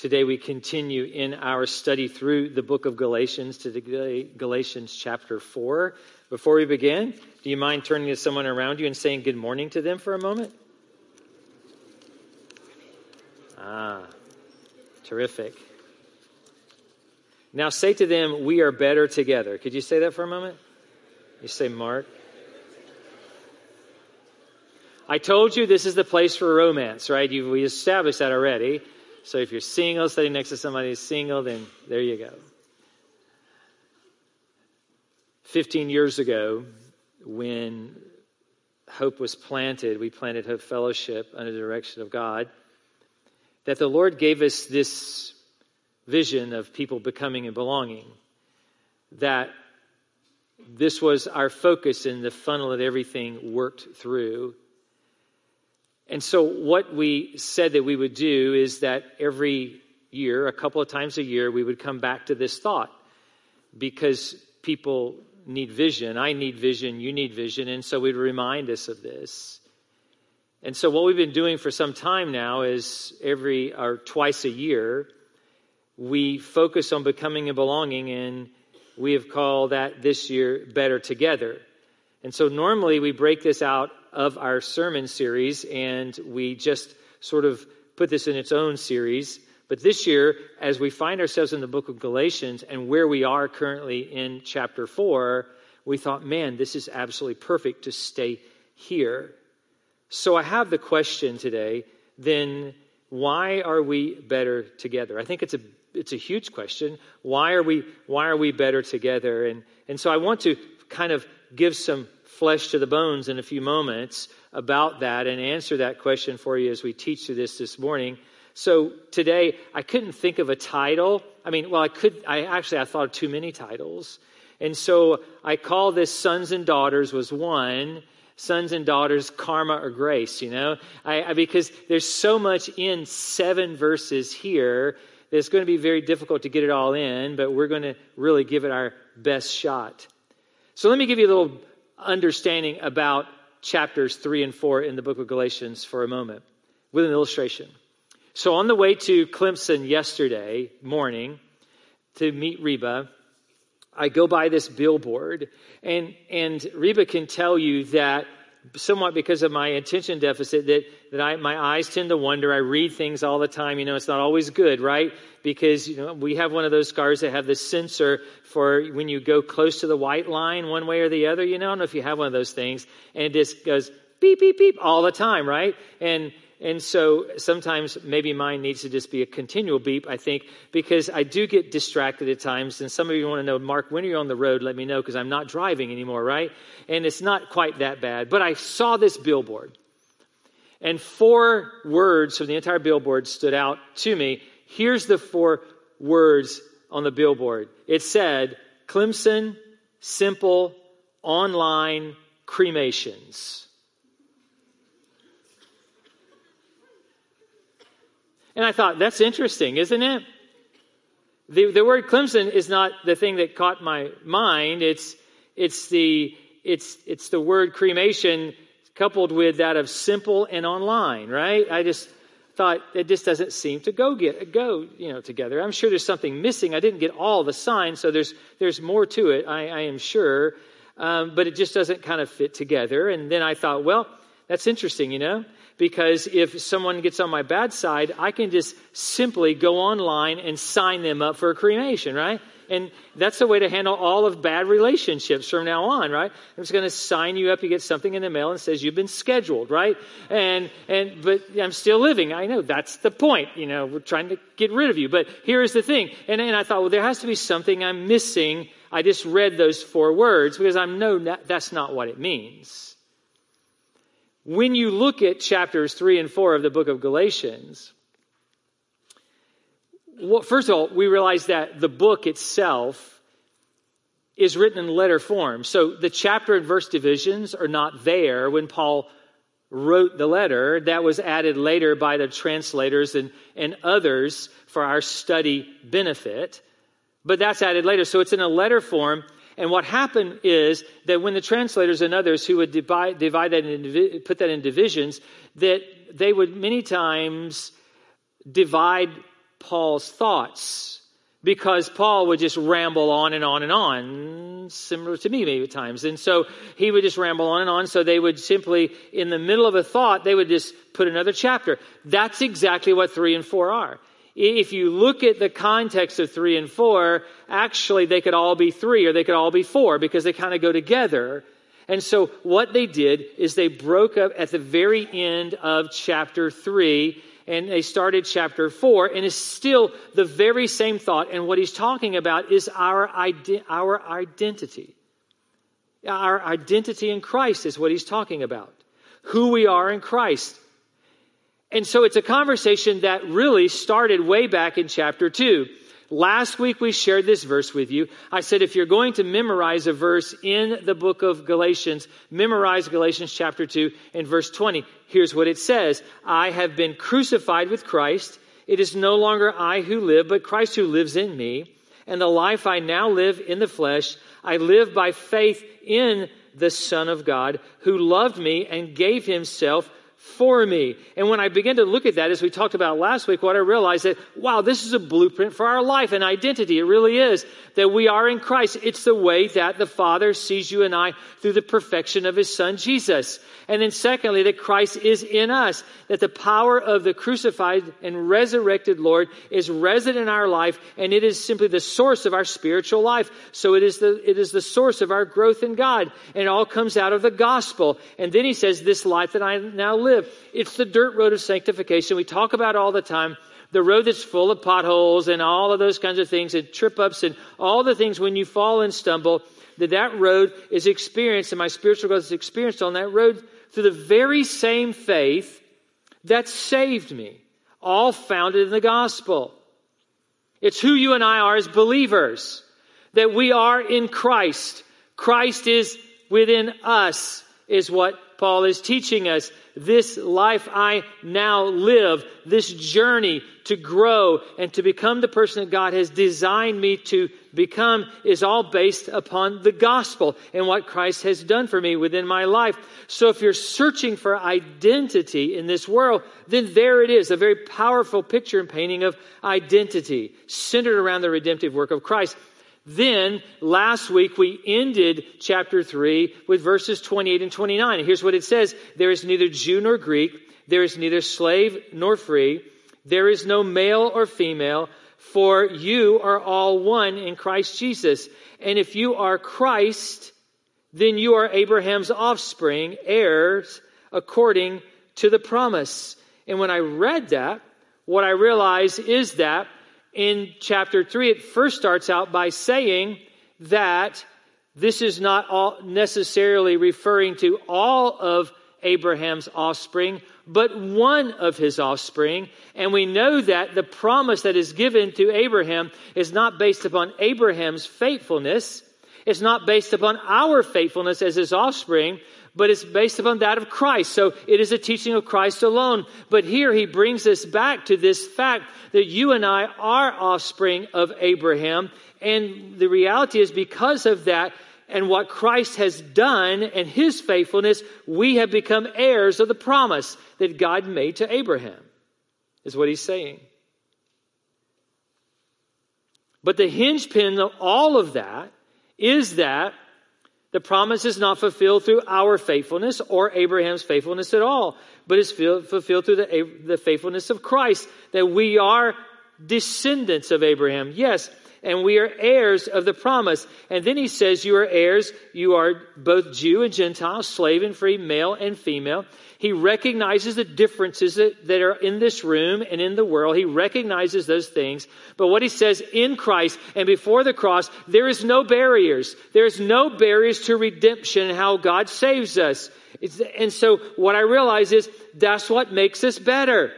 Today we continue in our study through the book of Galatians, today Galatians chapter 4. Before we begin, do you mind turning to someone around you and saying good morning to them for a moment? Ah, terrific. Now say to them, we are better together. Could you say that for a moment? You say, Mark. I told you this is the place for romance, right? We established that already. So if you're single, sitting next to somebody who's single, then there you go. 15 years ago, when Hope was planted, we planted Hope Fellowship under the direction of God, that the Lord gave us this vision of people becoming and belonging, that this was our focus and the funnel that everything worked through. And so what we said that we would do is that every year, a couple of times a year, we would come back to this thought because people need vision. I need vision. You need vision. And so we'd remind us of this. And so what we've been doing for some time now is twice a year, we focus on becoming and belonging, and we have called that this year Better Together. And so normally we break this out of our sermon series, and we just sort of put this in its own series. But this year, as we find ourselves in the book of Galatians and where we are currently in chapter 4, we thought, man, this is absolutely perfect to stay here. So I have the question today, then why are we better together? I think it's a huge question. Why are we better together? And so I want to kind of give some flesh to the bones in a few moments about that and answer that question for you as we teach through this morning. So today, I couldn't think of a title. I thought of too many titles. And so I call this Sons and Daughters was one, Sons and Daughters, Karma or Grace, because there's so much in 7 verses here that it's going to be very difficult to get it all in, but we're going to really give it our best shot. So let me give you a little understanding about chapters 3 and 4 in the book of Galatians for a moment with an illustration. So on the way to Clemson yesterday morning to meet Reba, I go by this billboard, and Reba can tell you that somewhat because of my attention deficit that my eyes tend to wander. I read things all the time. It's not always good, right? Because, we have one of those cars that have the sensor for when you go close to the white line one way or the other. I don't know if you have one of those things. And it just goes beep, beep, beep all the time, right? And so sometimes maybe mine needs to just be a continual beep, I think, because I do get distracted at times. And some of you want to know, Mark, when are you on the road? Let me know, because I'm not driving anymore, right? And it's not quite that bad. But I saw this billboard, and 4 words from the entire billboard stood out to me. Here's the 4 words on the billboard. It said, Clemson, simple, online, cremations. And I thought, that's interesting, isn't it? The word Clemson is not the thing that caught my mind. It's the word cremation coupled with that of simple and online, right? I just thought it just doesn't seem to go together. I'm sure there's something missing. I didn't get all the signs, so there's more to it. I am sure, but it just doesn't kind of fit together. And then I thought, well, that's interesting, because if someone gets on my bad side, I can just simply go online and sign them up for a cremation, right? And that's the way to handle all of bad relationships from now on, right? I'm just going to sign you up. You get something in the mail and says you've been scheduled, right? But I'm still living. I know that's the point. We're trying to get rid of you. But here is the thing. And I thought, well, there has to be something I'm missing. I just read those 4 words because I know that's not what it means. When you look at chapters 3 and 4 of the book of Galatians, first of all, we realize that the book itself is written in letter form. So the chapter and verse divisions are not there when Paul wrote the letter. That was added later by the translators and others for our study benefit. But that's added later. So it's in a letter form. And what happened is that when the translators and others who would divide that and put that in divisions, that they would many times divide Paul's thoughts, because Paul would just ramble on and on and on, similar to me maybe at times. And so he would just ramble on and on. So they would simply, in the middle of a thought, they would just put another chapter. That's exactly what 3 and 4 are. If you look at the context of 3 and 4, actually they could all be 3 or they could all be 4 because they kind of go together. And so what they did is they broke up at the very end of chapter 3 and they started chapter 4, and it's still the very same thought. And what he's talking about is our identity. Our identity in Christ is what he's talking about. Who we are in Christ. And so it's a conversation that really started way back in chapter 2. Last week we shared this verse with you. I said if you're going to memorize a verse in the book of Galatians, memorize Galatians chapter 2 and verse 20. Here's what it says. I have been crucified with Christ. It is no longer I who live, but Christ who lives in me. And the life I now live in the flesh, I live by faith in the Son of God who loved me and gave himself for me. And when I began to look at that, as we talked about last week, what I realized that, wow, this is a blueprint for our life and identity. It really is that we are in Christ. It's the way that the Father sees you and I through the perfection of his Son, Jesus. And then secondly, that Christ is in us, that the power of the crucified and resurrected Lord is resident in our life, and it is simply the source of our spiritual life. So it is the source of our growth in God, and it all comes out of the gospel. And then he says, this life that I now live. It's the dirt road of sanctification. We talk about all the time, the road that's full of potholes and all of those kinds of things and trip ups and all the things when you fall and stumble, that road is experienced, and my spiritual growth is experienced on that road through the very same faith that saved me, all founded in the gospel. It's who you and I are as believers, that we are in Christ. Christ is within us, is what Paul is teaching us. This life I now live, this journey to grow and to become the person that God has designed me to become is all based upon the gospel and what Christ has done for me within my life. So if you're searching for identity in this world, then there it is, a very powerful picture and painting of identity centered around the redemptive work of Christ. Then, last week, we ended chapter 3 with verses 28 and 29. And here's what it says. There is neither Jew nor Greek. There is neither slave nor free. There is no male or female. For you are all one in Christ Jesus. And if you are Christ, then you are Abraham's offspring, heirs, according to the promise. And when I read that, what I realized is that in chapter 3, it first starts out by saying that this is not all necessarily referring to all of Abraham's offspring, but one of his offspring. And we know that the promise that is given to Abraham is not based upon Abraham's faithfulness. It's not based upon our faithfulness as his offspring, but it's based upon that of Christ. So it is a teaching of Christ alone. But here he brings us back to this fact that you and I are offspring of Abraham. And the reality is because of that and what Christ has done and his faithfulness, we have become heirs of the promise that God made to Abraham, is what he's saying. But the hinge pin of all of that is that the promise is not fulfilled through our faithfulness or Abraham's faithfulness at all, but is fulfilled through the faithfulness of Christ, that we are descendants of Abraham, yes, and we are heirs of the promise. And then he says, you are heirs, you are both Jew and Gentile, slave and free, male and female. He recognizes the differences that are in this room and in the world. He recognizes those things. But what he says, in Christ and before the cross, there is no barriers. There is no barriers to redemption and how God saves us. And so what I realize is that's what makes us better.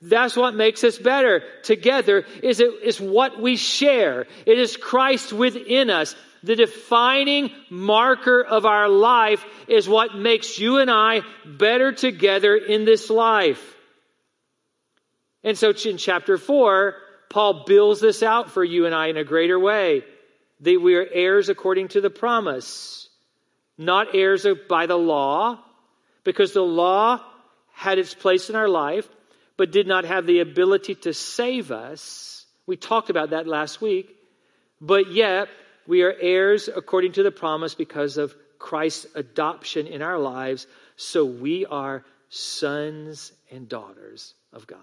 That's what makes us better together is what we share. It is Christ within us. The defining marker of our life is what makes you and I better together in this life. And so in chapter 4, Paul builds this out for you and I in a greater way. That we are heirs according to the promise. Not heirs by the law, because the law had its place in our life. but did not have the ability to save us. We talked about that last week. But yet, we are heirs according to the promise because of Christ's adoption in our lives. So we are sons and daughters of God.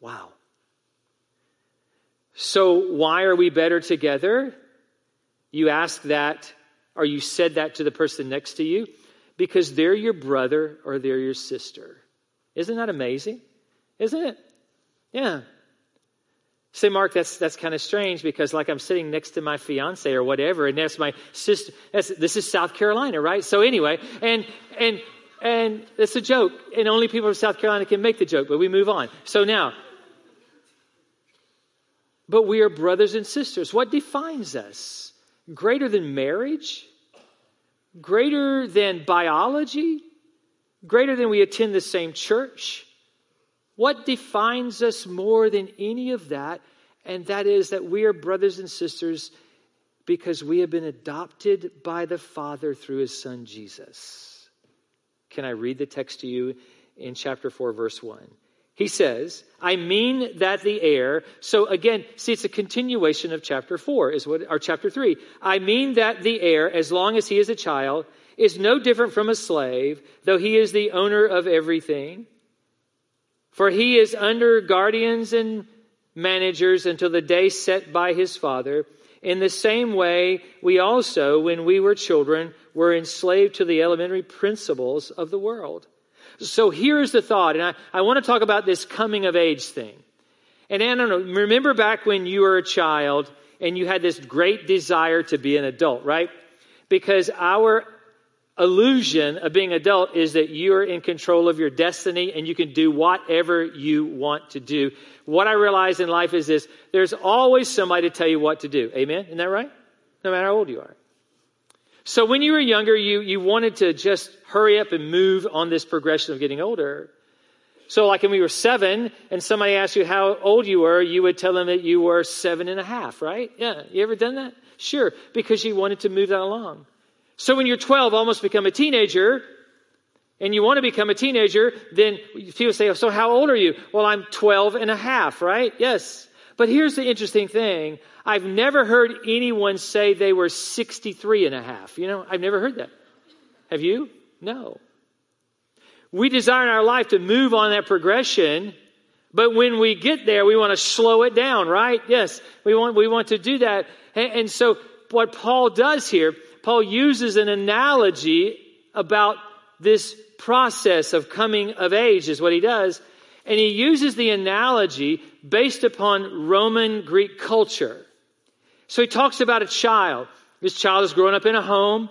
Wow. So why are we better together? You ask that, or you said that to the person next to you, because they're your brother or they're your sister. Isn't that amazing? Isn't it? Yeah. Say, Mark, that's kind of strange because like I'm sitting next to my fiance or whatever, and that's my sister. This is South Carolina, right? So anyway, and it's a joke, and only people from South Carolina can make the joke, but we move on. So now, but we are brothers and sisters. What defines us? Greater than marriage? Greater than biology? Greater than we attend the same church? What defines us more than any of that? And that is that we are brothers and sisters because we have been adopted by the Father through His Son, Jesus. Can I read the text to you in chapter 4, verse 1? He says, I mean that the heir, so again, see, it's a continuation of chapter 4, or chapter 3. I mean that the heir, as long as he is a child, is no different from a slave, though he is the owner of everything. For he is under guardians and managers until the day set by his father. In the same way, we also, when we were children, were enslaved to the elementary principles of the world. So here's the thought, and I want to talk about this coming of age thing. And I don't know, remember back when you were a child and you had this great desire to be an adult, right? Because our illusion of being adult is that you're in control of your destiny and you can do whatever you want to do. What I realize in life is this, there's always somebody to tell you what to do. Amen? Isn't that right? No matter how old you are. So when you were younger, you wanted to just hurry up and move on this progression of getting older. So like when we were 7 and somebody asked you how old you were, you would tell them that you were 7.5, right? Yeah. You ever done that? Sure. Because you wanted to move that along. So when you're 12, almost become a teenager, and you want to become a teenager, then people say, so how old are you? Well, I'm 12.5, right? Yes. But here's the interesting thing. I've never heard anyone say they were 63.5. You know, I've never heard that. Have you? No. We desire in our life to move on that progression, but when we get there, we want to slow it down, right? Yes. We want to do that. And so what Paul does here, Paul uses an analogy about this process of coming of age is what he does. And he uses the analogy based upon Roman Greek culture. So he talks about a child. This child is growing up in a home.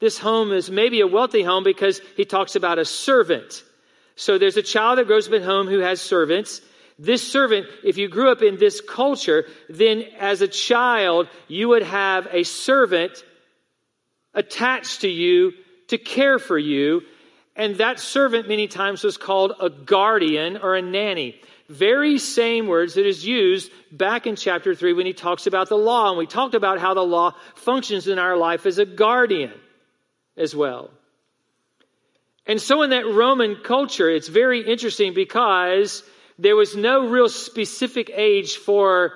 This home is maybe a wealthy home because he talks about a servant. So there's a child that grows up in home who has servants. This servant, if you grew up in this culture, then as a child, you would have a servant attached to you to care for you. And that servant many times was called a guardian or a nanny. Very same words that is used back in chapter 3 when he talks about the law. And we talked about how the law functions in our life as a guardian as well. And so in that Roman culture, it's very interesting because there was no real specific age for,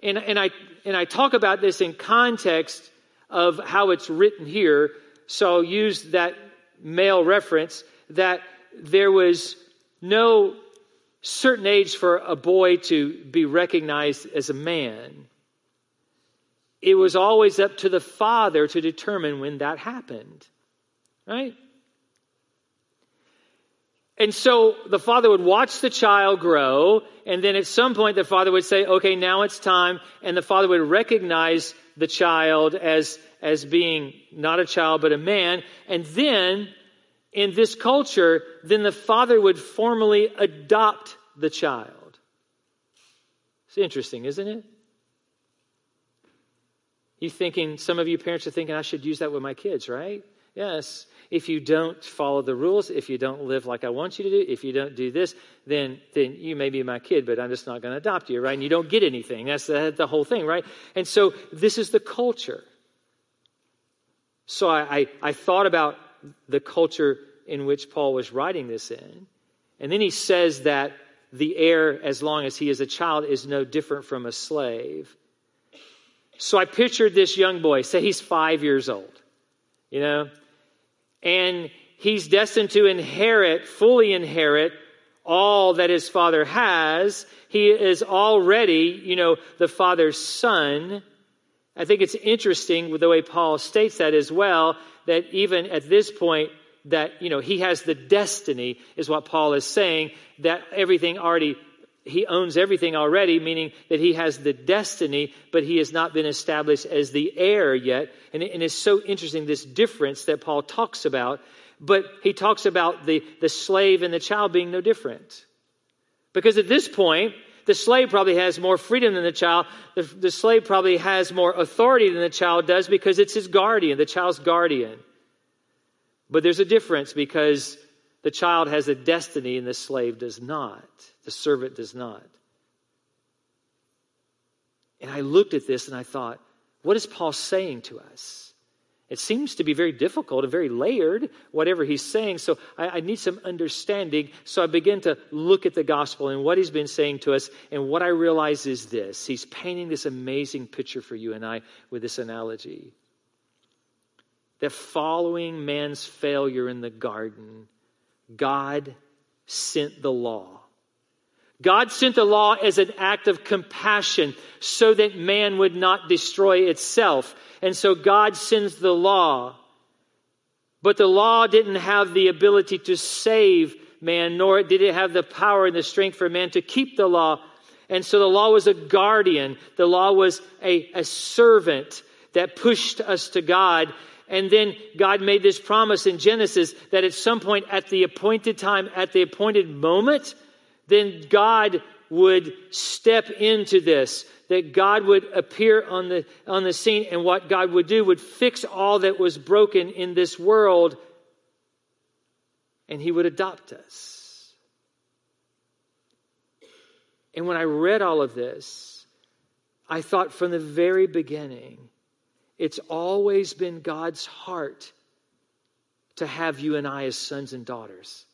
and I talk about this in context of how it's written here. So I'll use that male reference, that there was no certain age for a boy to be recognized as a man. It was always up to the father to determine when that happened, right? And so the father would watch the child grow, and then at some point the father would say, okay, now it's time, and the father would recognize the child as being not a child but a man. And then in this culture, then the father would formally adopt the child. It's interesting, isn't it? You thinking, some of you parents are thinking, I should use that with my kids, right? Yes. If you don't follow the rules, if you don't live like I want you to do, if you don't do this, then you may be my kid, but I'm just not going to adopt you, right? And you don't get anything. That's the whole thing, right? And so this is the culture. So I thought about the culture in which Paul was writing this in. And then he says that the heir, as long as he is a child, is no different from a slave. So I pictured this young boy, say he's 5 years old, you know, and he's destined to inherit, fully inherit all that his father has. He is already, you know, the father's son. I think it's interesting with the way Paul states that as well, that even at this point, that, you know, he has the destiny is what Paul is saying, that everything already, he owns everything already, meaning that he has the destiny, but he has not been established as the heir yet. And it's so interesting, this difference that Paul talks about, but he talks about the slave and the child being no different. Because at this point, the slave probably has more freedom than the child. The slave probably has more authority than the child does because it's his guardian, the child's guardian. But there's a difference because the child has a destiny and the slave does not. The servant does not. And I looked at this and I thought, what is Paul saying to us? It seems to be very difficult and very layered, whatever he's saying. So I need some understanding. So I begin to look at the gospel and what he's been saying to us. And what I realize is this. He's painting this amazing picture for you and I with this analogy. That following man's failure in the garden, God sent the law. God sent the law as an act of compassion so that man would not destroy itself. And so God sends the law. But the law didn't have the ability to save man, nor did it have the power and the strength for man to keep the law. And so the law was a guardian. The law was a servant that pushed us to God. And then God made this promise in Genesis that at some point at the appointed time, at the appointed moment, then God would step into this, that God would appear on the scene, and what God would do would fix all that was broken in this world, and he would adopt us. And when I read all of this, I thought from the very beginning, it's always been God's heart to have you and I as sons and daughters.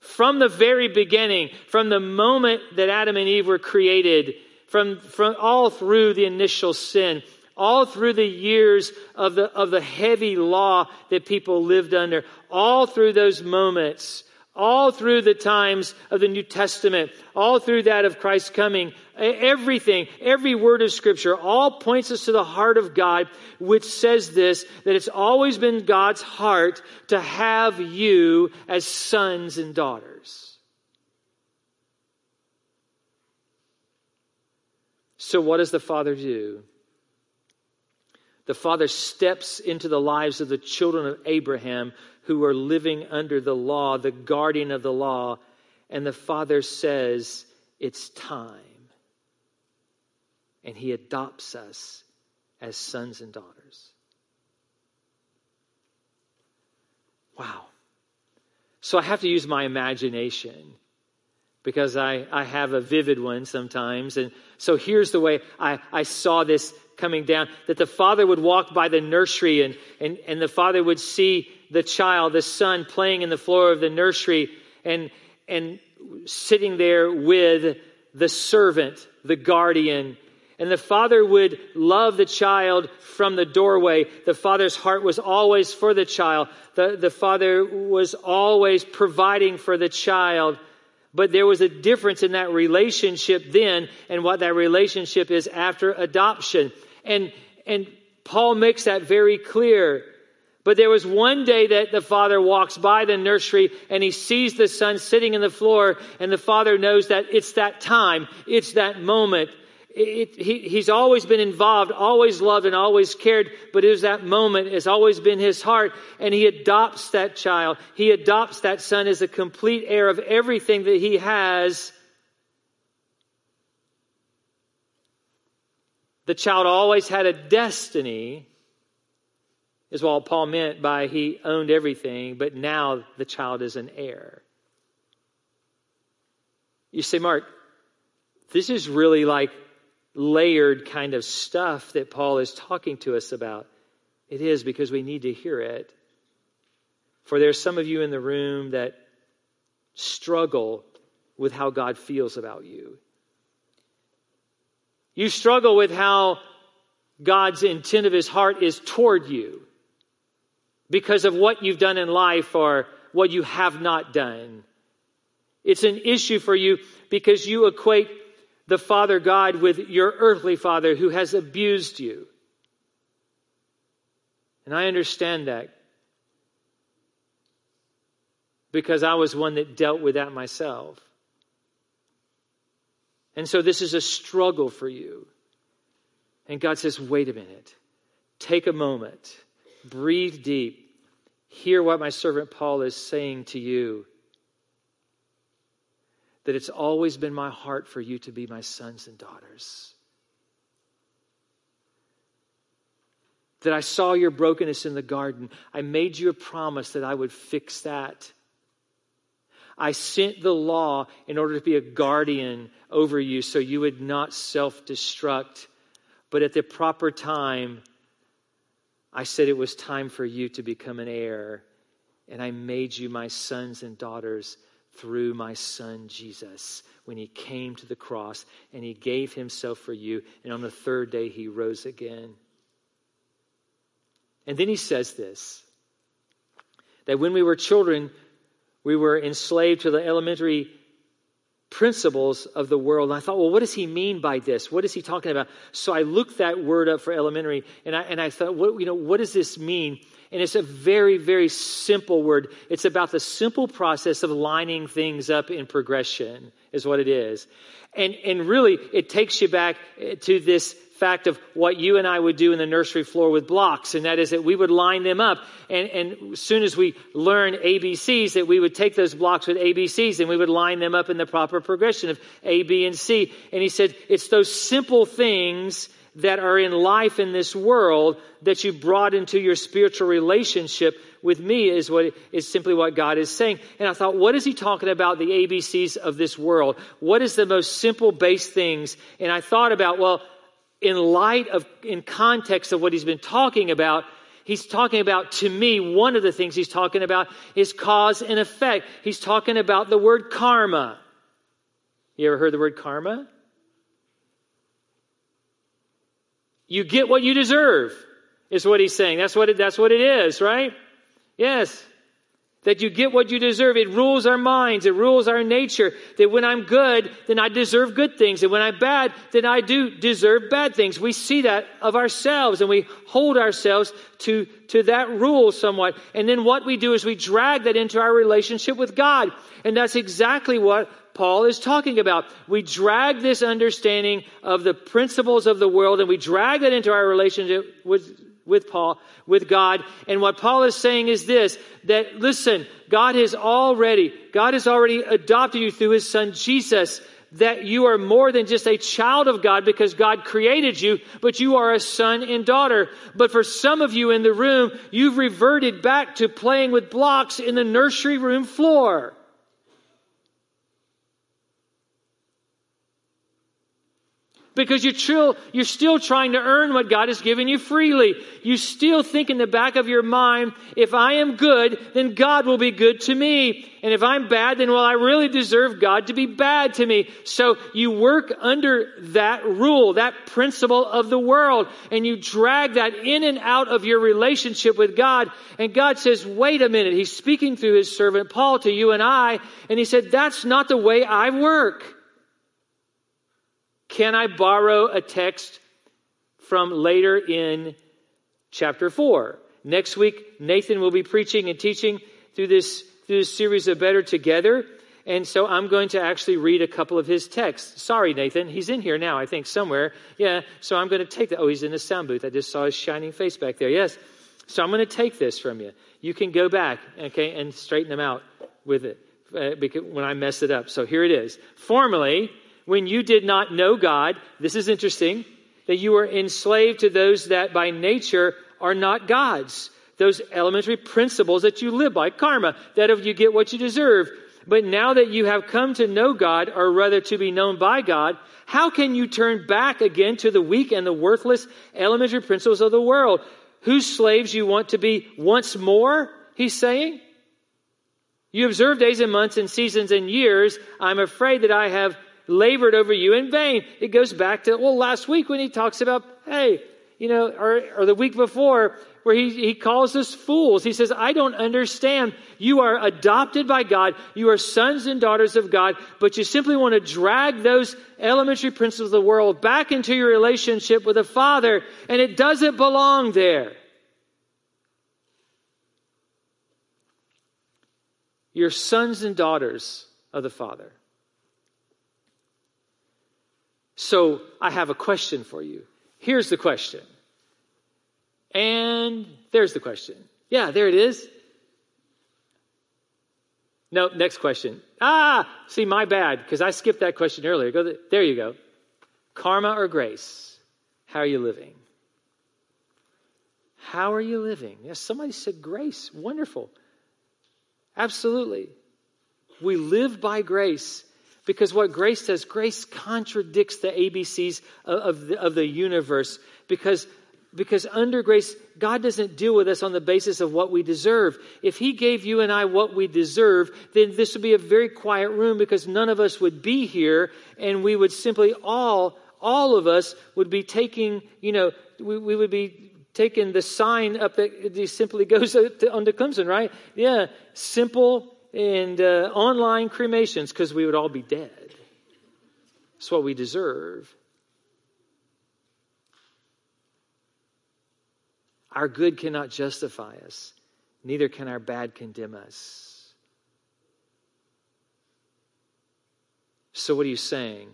From the very beginning, from the moment that Adam and Eve were created, from all through the initial sin, all through the years of the heavy law that people lived under, all through those moments, all through the times of the New Testament, all through that of Christ's coming, everything, every word of Scripture, all points us to the heart of God, which says this, that it's always been God's heart to have you as sons and daughters. So what does the Father do? The Father steps into the lives of the children of Abraham who are living under the law, the guardian of the law, and the Father says, it's time. And he adopts us as sons and daughters. Wow. So I have to use my imagination because I have a vivid one sometimes. And so here's the way I saw this coming down, that the Father would walk by the nursery and the Father would see the child, the son, playing in the floor of the nursery and sitting there with the servant, the guardian. And the Father would love the child from the doorway. The Father's heart was always for the child. The Father was always providing for the child. But there was a difference in that relationship then and what that relationship is after adoption. And Paul makes that very clear. But there was one day that the Father walks by the nursery and he sees the son sitting in the floor, and the Father knows that it's that time. It's that moment. He's always been involved, always loved, and always cared, but it was that moment. It's always been his heart, and he adopts that child. He adopts that son as a complete heir of everything that he has. The child always had a destiny, is what Paul meant by he owned everything, but now the child is an heir. You say, Mark, this is really like layered kind of stuff that Paul is talking to us about. It is, because we need to hear it. For there's some of you in the room that struggle with how God feels about you. You struggle with how God's intent of his heart is toward you because of what you've done in life or what you have not done. It's an issue for you because you equate the Father God with your earthly father who has abused you. And I understand that because I was one that dealt with that myself. And so this is a struggle for you. And God says, wait a minute. Take a moment. Breathe deep. Hear what my servant Paul is saying to you. That it's always been my heart for you to be my sons and daughters. That I saw your brokenness in the garden. I made you a promise that I would fix that. I sent the law in order to be a guardian over you so you would not self-destruct. But at the proper time, I said it was time for you to become an heir. And I made you my sons and daughters through my son Jesus when he came to the cross and he gave himself for you. And on the third day, he rose again. And then he says this, that when we were children, we were enslaved to the elementary principles of the world. And I thought, well, what does he mean by this? What is he talking about? So I looked that word up for elementary, and I thought, what does this mean? And it's a very, very simple word. It's about the simple process of lining things up in progression is what it is. And really, it takes you back to this fact of what you and I would do in the nursery floor with blocks, and that is that we would line them up, and as soon as we learn ABCs, that we would take those blocks with ABCs and we would line them up in the proper progression of A, B, and C. And he said, it's those simple things that are in life in this world that you brought into your spiritual relationship with me is simply what God is saying. And I thought, what is he talking about, the ABCs of this world? What is the most simple base things? And I thought about, well, in context of what he's been talking about, he's talking about, to me, one of the things he's talking about is cause and effect. He's talking about the word karma. You ever heard the word karma? You get what you deserve, is what he's saying. That's what it is, right? Yes. That you get what you deserve. It rules our minds. It rules our nature. That when I'm good, then I deserve good things. And when I'm bad, then I do deserve bad things. We see that of ourselves, and we hold ourselves to that rule somewhat. And then what we do is we drag that into our relationship with God. And that's exactly what Paul is talking about. We drag this understanding of the principles of the world, and we drag that into our relationship with God. And what Paul is saying is this, that listen, God has already adopted you through his son Jesus, that you are more than just a child of God because God created you, but you are a son and daughter. But for some of you in the room, you've reverted back to playing with blocks in the nursery room floor. Because you're still trying to earn what God has given you freely. You still think in the back of your mind, if I am good, then God will be good to me. And if I'm bad, then, well, I really deserve God to be bad to me. So you work under that rule, that principle of the world, and you drag that in and out of your relationship with God. And God says, wait a minute. He's speaking through his servant Paul to you and I. And he said, that's not the way I work. Can I borrow a text from later in chapter 4? Next week, Nathan will be preaching and teaching through this series of Better Together. And so I'm going to actually read a couple of his texts. Sorry, Nathan. He's in here now, I think, somewhere. Yeah, so I'm going to take that. Oh, he's in the sound booth. I just saw his shining face back there. Yes. So I'm going to take this from you. You can go back, okay, and straighten them out with it when I mess it up. So here it is. Formerly, when you did not know God, this is interesting, that you were enslaved to those that by nature are not God's. Those elementary principles that you live by, karma, that if you get what you deserve. But now that you have come to know God, or rather to be known by God, how can you turn back again to the weak and the worthless elementary principles of the world? Whose slaves you want to be once more, he's saying? You observe days and months and seasons and years. I'm afraid that I have labored over you in vain. It goes back to, well, last week when he talks about, hey, you know, or the week before, where he calls us fools. He says, I don't understand. You are adopted by God. You are sons and daughters of God, but you simply want to drag those elementary principles of the world back into your relationship with the Father, and it doesn't belong there. You're sons and daughters of the Father. So I have a question for you. Here's the question. And there's the question. Yeah, there it is. No, next question. See, my bad, because I skipped that question earlier. There you go. Karma or grace? How are you living? How are you living? Yes, somebody said grace. Wonderful. Absolutely. We live by grace. Because what grace does, grace contradicts the ABCs of the universe. Because under grace, God doesn't deal with us on the basis of what we deserve. If he gave you and I what we deserve, then this would be a very quiet room because none of us would be here, and we would simply all of us would be taking, you know, we would be taking the sign up that simply goes onto Clemson, right? Yeah, simple. And online cremations, because we would all be dead. That's what we deserve. Our good cannot justify us. Neither can our bad condemn us. So what are you saying?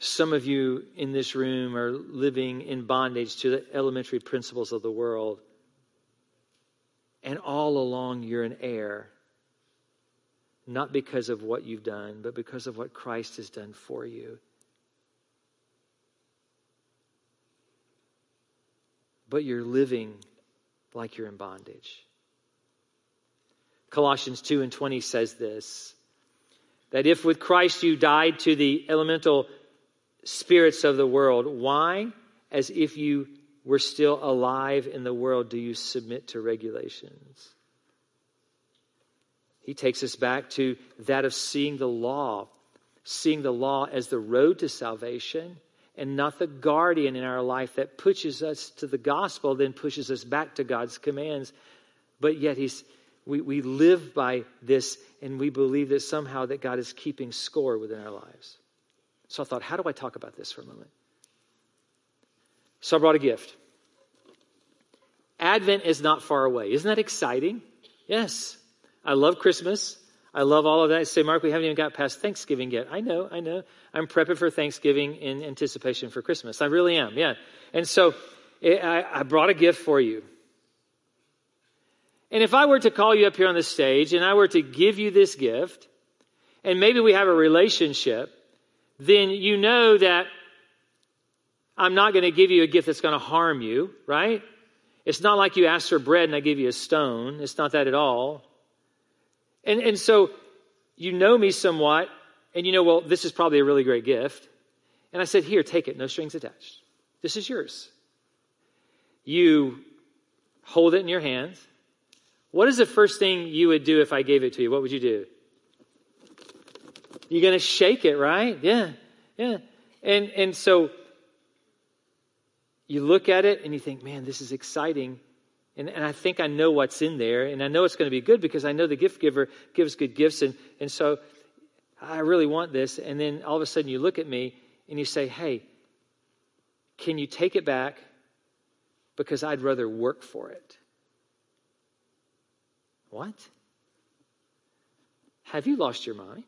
Some of you in this room are living in bondage to the elementary principles of the world. And all along you're an heir. Not because of what you've done, but because of what Christ has done for you. But you're living like you're in bondage. Colossians 2:20 says this, that if with Christ you died to the elemental spirits of the world, why, as if you were still alive in the world, do you submit to regulations? He takes us back to that of seeing the law as the road to salvation and not the guardian in our life that pushes us to the gospel, then pushes us back to God's commands. But yet we live by this, and we believe that somehow that God is keeping score within our lives. So I thought, how do I talk about this for a moment? So I brought a gift. Advent is not far away. Isn't that exciting? Yes. I love Christmas. I love all of that. I say, Mark, we haven't even got past Thanksgiving yet. I know. I'm prepping for Thanksgiving in anticipation for Christmas. I really am, yeah. And so I brought a gift for you. And if I were to call you up here on the stage and I were to give you this gift, and maybe we have a relationship, then you know that I'm not going to give you a gift that's going to harm you, right? It's not like you asked for bread and I give you a stone. It's not that at all. And so you know me somewhat, and you know, well, this is probably a really great gift. And I said, here, take it, no strings attached. This is yours. You hold it in your hands. What is the first thing you would do if I gave it to you? What would you do? You're going to shake it, right? Yeah. And so you look at it and you think, man, this is exciting. And I think I know what's in there, and I know it's going to be good because I know the gift giver gives good gifts, and so I really want this. And then all of a sudden you look at me and you say, hey, can you take it back? Because I'd rather work for it. What? Have you lost your mind?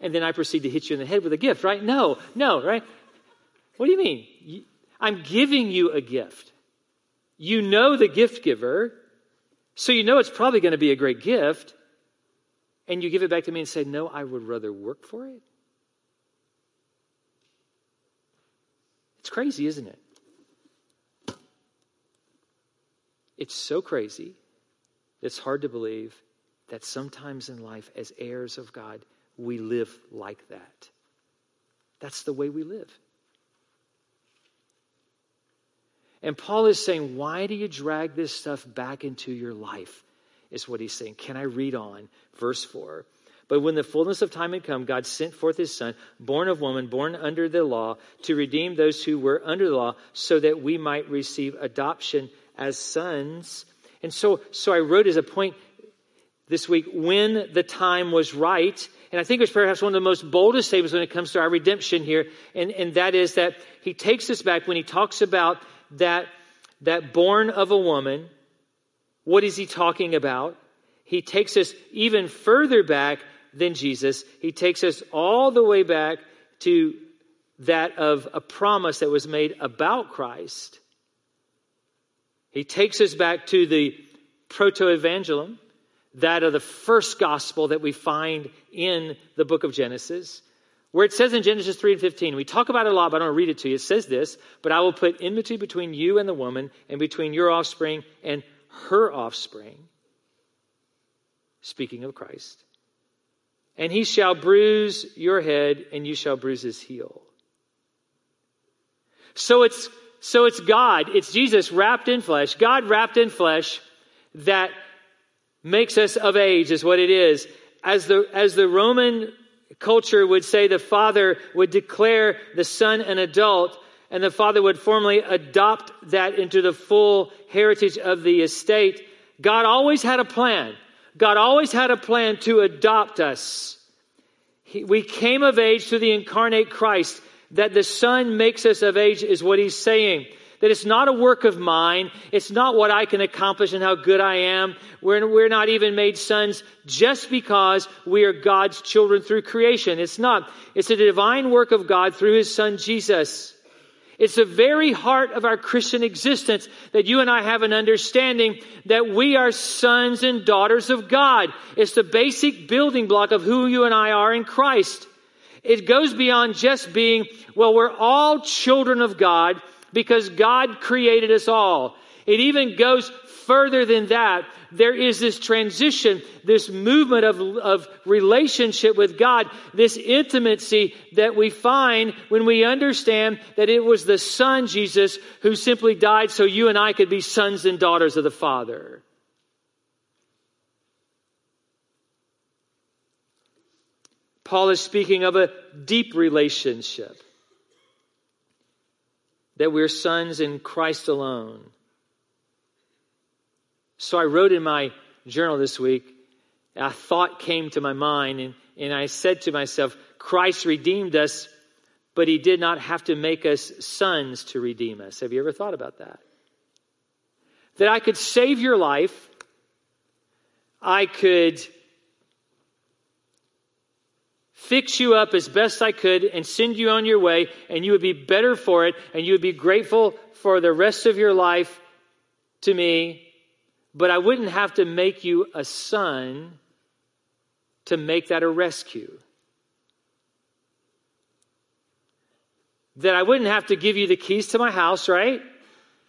And then I proceed to hit you in the head with a gift, right? No, right? What do you mean? I'm giving you a gift. You know the gift giver, so you know it's probably going to be a great gift, and you give it back to me and say, no, I would rather work for it. It's crazy, isn't it? It's so crazy, it's hard to believe that sometimes in life, as heirs of God, we live like that. That's the way we live. And Paul is saying, why do you drag this stuff back into your life? is what he's saying. Can I read on? Verse 4. But when the fullness of time had come, God sent forth his son, born of woman, born under the law, to redeem those who were under the law, so that we might receive adoption as sons. And so I wrote as a point this week, when the time was right. And I think it's perhaps one of the most boldest statements when it comes to our redemption here. And that is that he takes us back when he talks about that born of a woman. What is he talking about? He takes us even further back than Jesus. He takes us all the way back to that of a promise that was made about Christ. He takes us back to the proto-evangelum, that of the first gospel that we find in the book of Genesis, where it says in Genesis 3:15, we talk about it a lot, but I don't read it to you. It says this, but I will put enmity between you and the woman and between your offspring and her offspring. Speaking of Christ. And he shall bruise your head and you shall bruise his heel. So it's God, it's Jesus wrapped in flesh, God wrapped in flesh that makes us of age is what it is. As the Roman culture would say, the father would declare the son an adult, and the father would formally adopt that into the full heritage of the estate. God always had a plan. God always had a plan to adopt us. We came of age through the incarnate Christ. That the Son makes us of age is what he's saying. That it's not a work of mine. It's not what I can accomplish and how good I am. We're not even made sons just because we are God's children through creation. It's not. It's a divine work of God through his Son Jesus. It's the very heart of our Christian existence that you and I have an understanding that we are sons and daughters of God. It's the basic building block of who you and I are in Christ. It goes beyond just being, well, we're all children of God because God created us all. It even goes further than that. There is this transition, this movement of relationship with God, this intimacy that we find when we understand that it was the Son, Jesus, who simply died so you and I could be sons and daughters of the Father. Paul is speaking of a deep relationship, that we're sons in Christ alone. So I wrote in my journal this week, a thought came to my mind, and I said to myself, Christ redeemed us, but he did not have to make us sons to redeem us. Have you ever thought about that? That I could save your life. I could fix you up as best I could and send you on your way, and you would be better for it, and you would be grateful for the rest of your life to me. But I wouldn't have to make you a son to make that a rescue. That I wouldn't have to give you the keys to my house, right?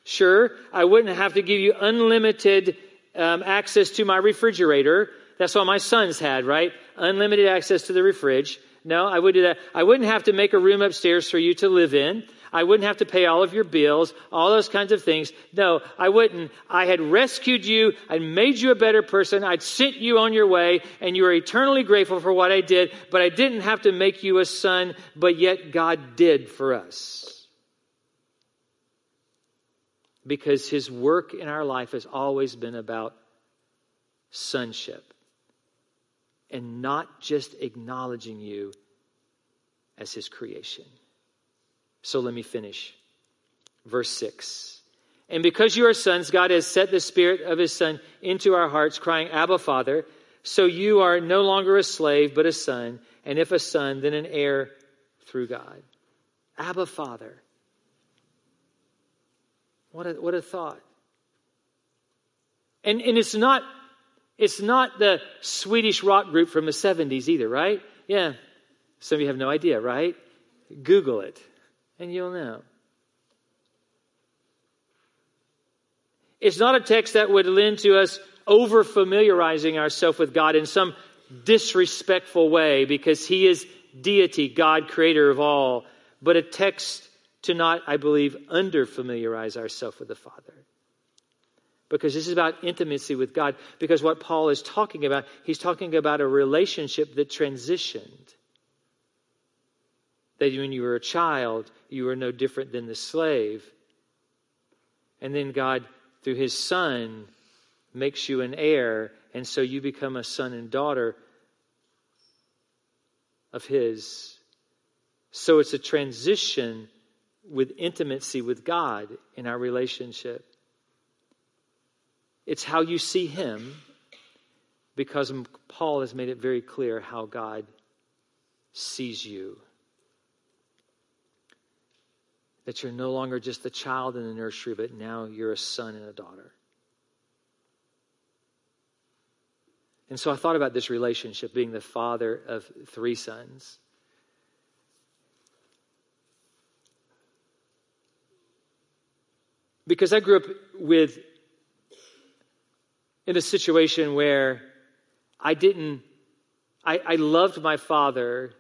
Sure. I wouldn't have to give you unlimited access to my refrigerator. That's what my sons had, right? Unlimited access to the refrige. No, I wouldn't do that. I wouldn't have to make a room upstairs for you to live in. I wouldn't have to pay all of your bills, all those kinds of things. No, I wouldn't. I had rescued you. I'd made you a better person. I'd sent you on your way, and you are eternally grateful for what I did, but I didn't have to make you a son, but yet God did for us. Because his work in our life has always been about sonship and not just acknowledging you as his creation. So let me finish. Verse 6. And because you are sons, God has set the Spirit of his Son into our hearts, crying, Abba, Father. So you are no longer a slave, but a son. And if a son, then an heir through God. Abba, Father. What a thought. And it's not the Swedish rock group from the 70s either, right? Yeah. Some of you have no idea, right? Google it. And you'll know. It's not a text that would lend to us over-familiarizing ourselves with God in some disrespectful way because he is deity, God, creator of all, but a text to not, I believe, under-familiarize ourselves with the Father. because this is about intimacy with God. Because what Paul is talking about, he's talking about a relationship that transitioned. That when you were a child, you were no different than the slave. And then God, through his son, makes you an heir. And so you become a son and daughter of his. So it's a transition with intimacy with God in our relationship. It's how you see him, because Paul has made it very clear how God sees you. That you're no longer just a child in the nursery, but now you're a son and a daughter. And so I thought about this relationship, being the father of three sons. Because I grew up in a situation where I loved my father,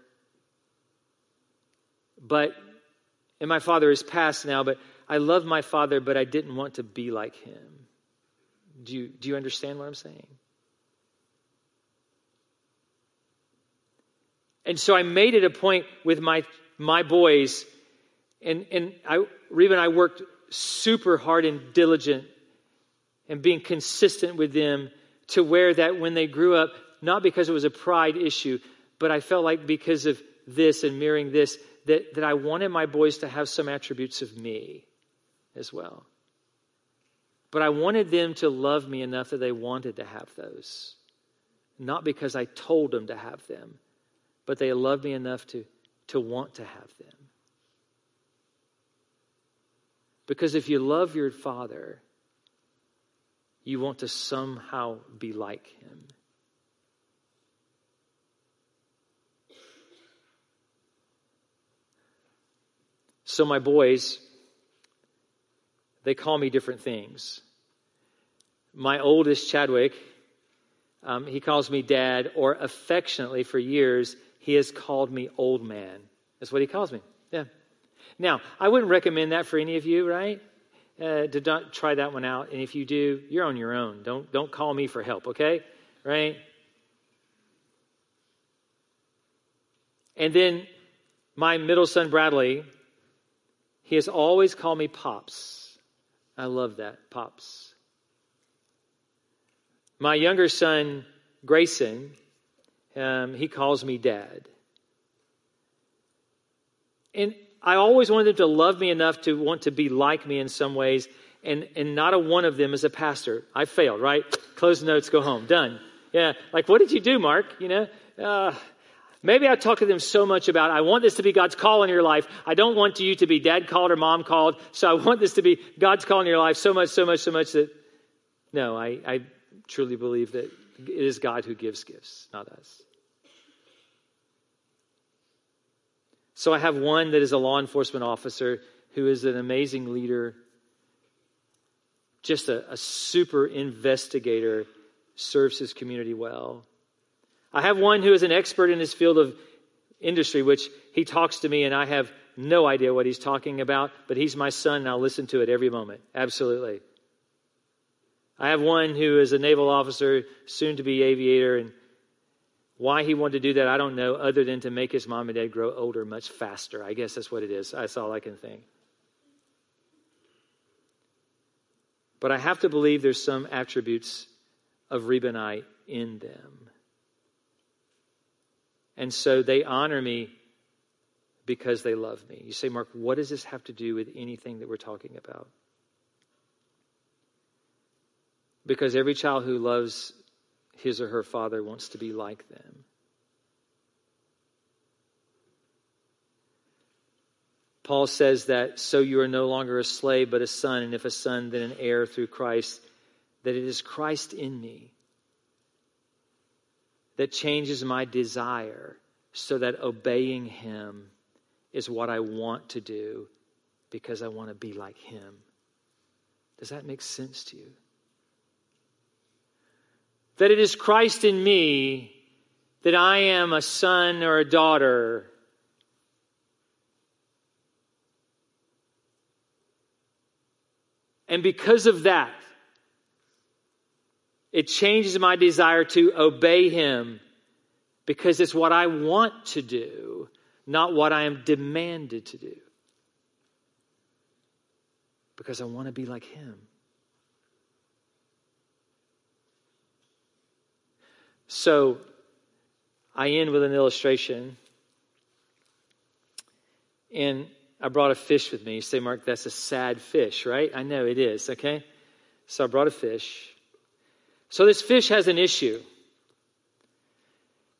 and my father is passed now, but I loved my father, but I didn't want to be like him. Do you understand what I'm saying? And so I made it a point with my boys, and Reba and I worked super hard and diligent and being consistent with them to where that when they grew up, not because it was a pride issue, but I felt like because of this and mirroring this, that I wanted my boys to have some attributes of me as well. But I wanted them to love me enough that they wanted to have those. Not because I told them to have them, but they loved me enough to want to have them. Because if you love your father, you want to somehow be like him. So my boys, they call me different things. My oldest, Chadwick, he calls me dad, or affectionately for years, he has called me old man. That's what he calls me. Yeah. Now, I wouldn't recommend that for any of you, right? Do not try that one out. And if you do, you're on your own. Don't call me for help, okay? Right? And then my middle son, Bradley, he has always called me Pops. I love that, Pops. My younger son, Grayson, he calls me Dad. And I always wanted them to love me enough to want to be like me in some ways, and not a one of them is a pastor. I failed, right? Close notes, go home, done. Yeah, like, what did you do, Mark? You know, maybe I talk to them so much about, I want this to be God's call in your life. I don't want you to be dad called or mom called. So I want this to be God's call in your life so much that, no, I truly believe that it is God who gives gifts, not us. So I have one that is a law enforcement officer who is an amazing leader, just a super investigator, serves his community well. I have one who is an expert in his field of industry, which he talks to me and I have no idea what he's talking about, but he's my son and I'll listen to it every moment. Absolutely. I have one who is a naval officer, soon to be aviator, and why he wanted to do that, I don't know, other than to make his mom and dad grow older much faster. I guess that's what it is. That's all I can think. But I have to believe there's some attributes of Reba and I in them. And so they honor me because they love me. You say, Mark, what does this have to do with anything that we're talking about? Because every child who loves his or her father wants to be like them. Paul says that, so you are no longer a slave but a son, and if a son, then an heir through Christ, that it is Christ in me that changes my desire so that obeying him is what I want to do because I want to be like him. Does that make sense to you? That it is Christ in me that I am a son or a daughter. And because of that, It changes my desire to obey him because it's what I want to do, not what I am demanded to do. Because I want to be like him. So I end with an illustration. And I brought a fish with me. You say, Mark, that's a sad fish, right? I know it is, okay? So I brought a fish. So this fish has an issue.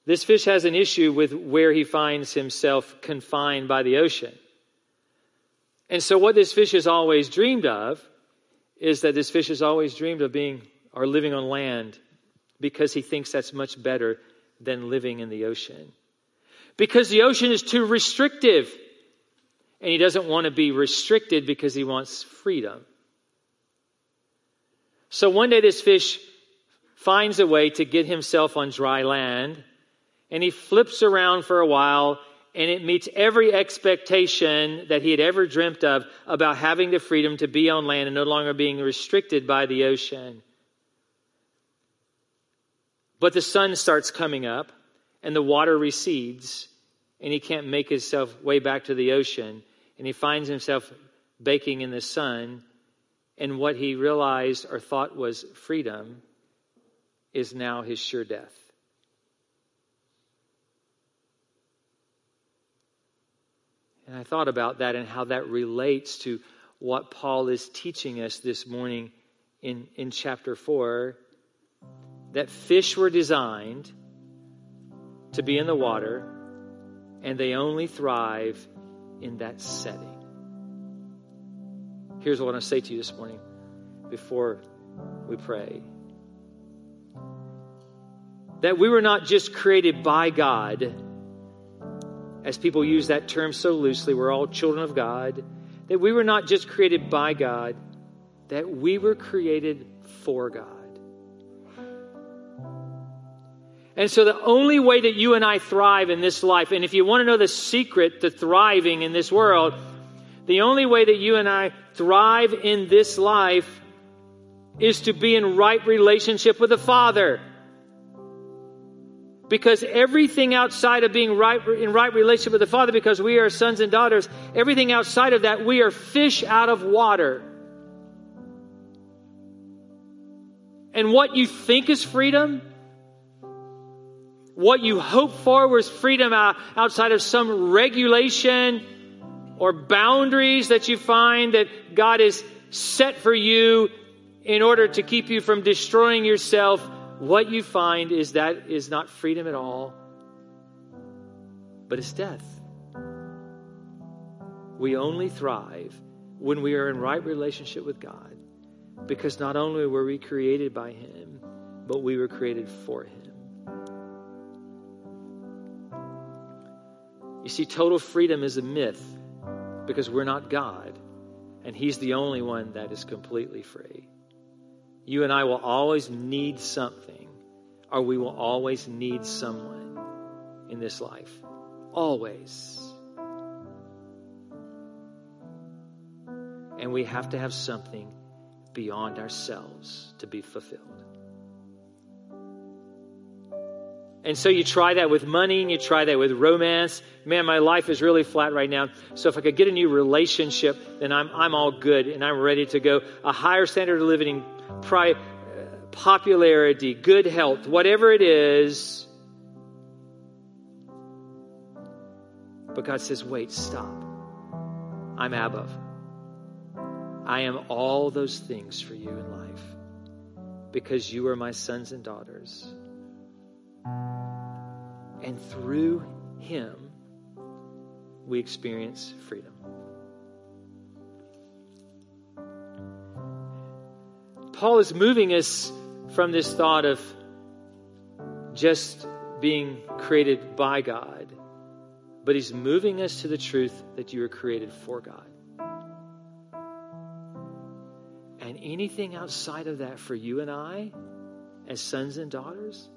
This fish has an issue with where he finds himself confined by the ocean. And so what this fish has always dreamed of is that this fish has always dreamed of being or living on land because he thinks that's much better than living in the ocean. Because the ocean is too restrictive. And he doesn't want to be restricted because he wants freedom. So one day this fish finds a way to get himself on dry land, and he flips around for a while, and it meets every expectation that he had ever dreamt of about having the freedom to be on land and no longer being restricted by the ocean. But the sun starts coming up, and the water recedes, and he can't make himself way back to the ocean. And he finds himself baking in the sun. And what he realized or thought was freedom is now his sure death. And I thought about that and how that relates to what Paul is teaching us this morning in chapter 4. That fish were designed to be in the water. And they only thrive in that setting. Here's what I want to say to you this morning before we pray. That we were not just created by God, as people use that term so loosely, we're all children of God. That we were not just created by God, that we were created for God. And so the only way that you and I thrive in this life, and if you want to know the secret to thriving in this world, the only way that you and I thrive in this life is to be in right relationship with the Father. Because everything outside of being in right relationship with the Father, because we are sons and daughters, everything outside of that, we are fish out of water. And what you think is freedom, what you hope for was freedom outside of some regulation or boundaries that you find that God has set for you in order to keep you from destroying yourself. What you find is that is not freedom at all, but it's death. We only thrive when we are in right relationship with God, because not only were we created by him, but we were created for him. You see, total freedom is a myth because we're not God, and he's the only one that is completely free. You and I will always need something, or we will always need someone in this life. Always. And we have to have something beyond ourselves to be fulfilled. And so you try that with money, and you try that with romance. Man, my life is really flat right now. So if I could get a new relationship, then I'm all good, and I'm ready to go. A higher standard of living, popularity, good health, whatever it is. But God says, wait, stop. I'm above. I am all those things for you in life because you are my sons and daughters. And through him, we experience freedom. Paul is moving us from this thought of just being created by God, but he's moving us to the truth that you were created for God. And anything outside of that for you and I, as sons and daughters,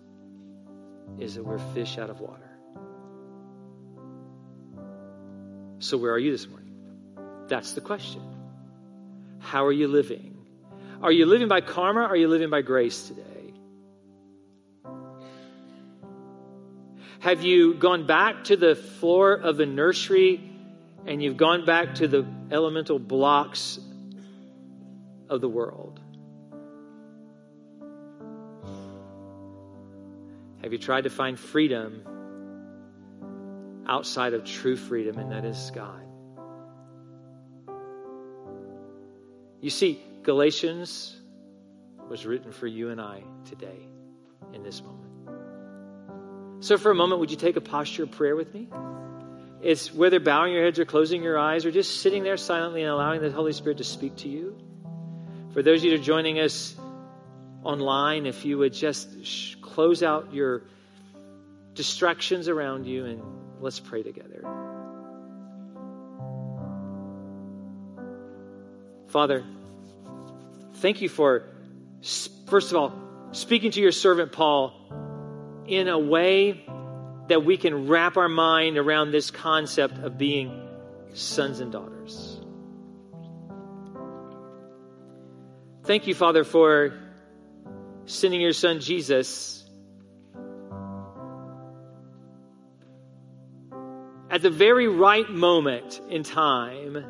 is that we're fish out of water. So where are you this morning? That's the question. How are you living? Are you living by karma? Or are you living by grace today? Have you gone back to the floor of a nursery and you've gone back to the elemental blocks of the world? Have you tried to find freedom outside of true freedom, and that is God? You see, Galatians was written for you and I today in this moment. So for a moment, would you take a posture of prayer with me? It's whether bowing your heads or closing your eyes or just sitting there silently and allowing the Holy Spirit to speak to you. For those of you that are joining us online, if you would just close out your distractions around you and let's pray together. Father, thank you for, first of all, speaking to your servant Paul in a way that we can wrap our mind around this concept of being sons and daughters. Thank you, Father, for sending your son Jesus at the very right moment in time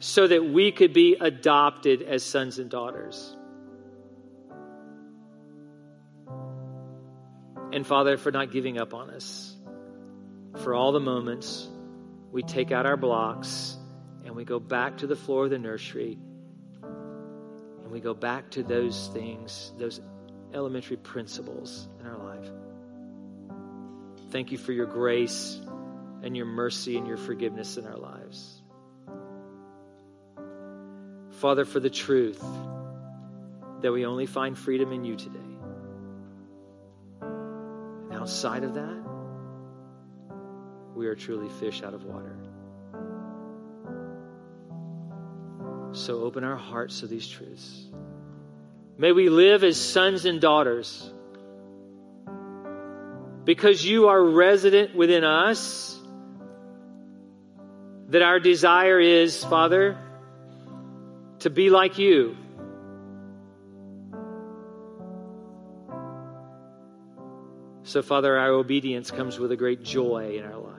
so that we could be adopted as sons and daughters. And Father, for not giving up on us, for all the moments we take out our blocks and we go back to the floor of the nursery. And we go back to those things, those elementary principles in our life. Thank you for your grace and your mercy and your forgiveness in our lives. Father, for the truth that we only find freedom in you today. And outside of that, we are truly fish out of water. So open our hearts to these truths. May we live as sons and daughters because you are resident within us, that our desire is, Father, to be like you. So, Father, our obedience comes with a great joy in our life,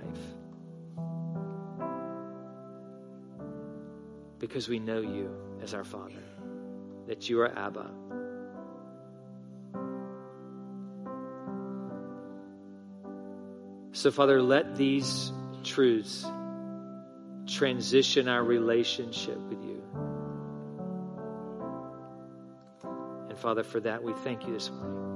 because we know you as our Father, that you are Abba. So, Father, let these truths transition our relationship with you. And, Father, for that, we thank you this morning.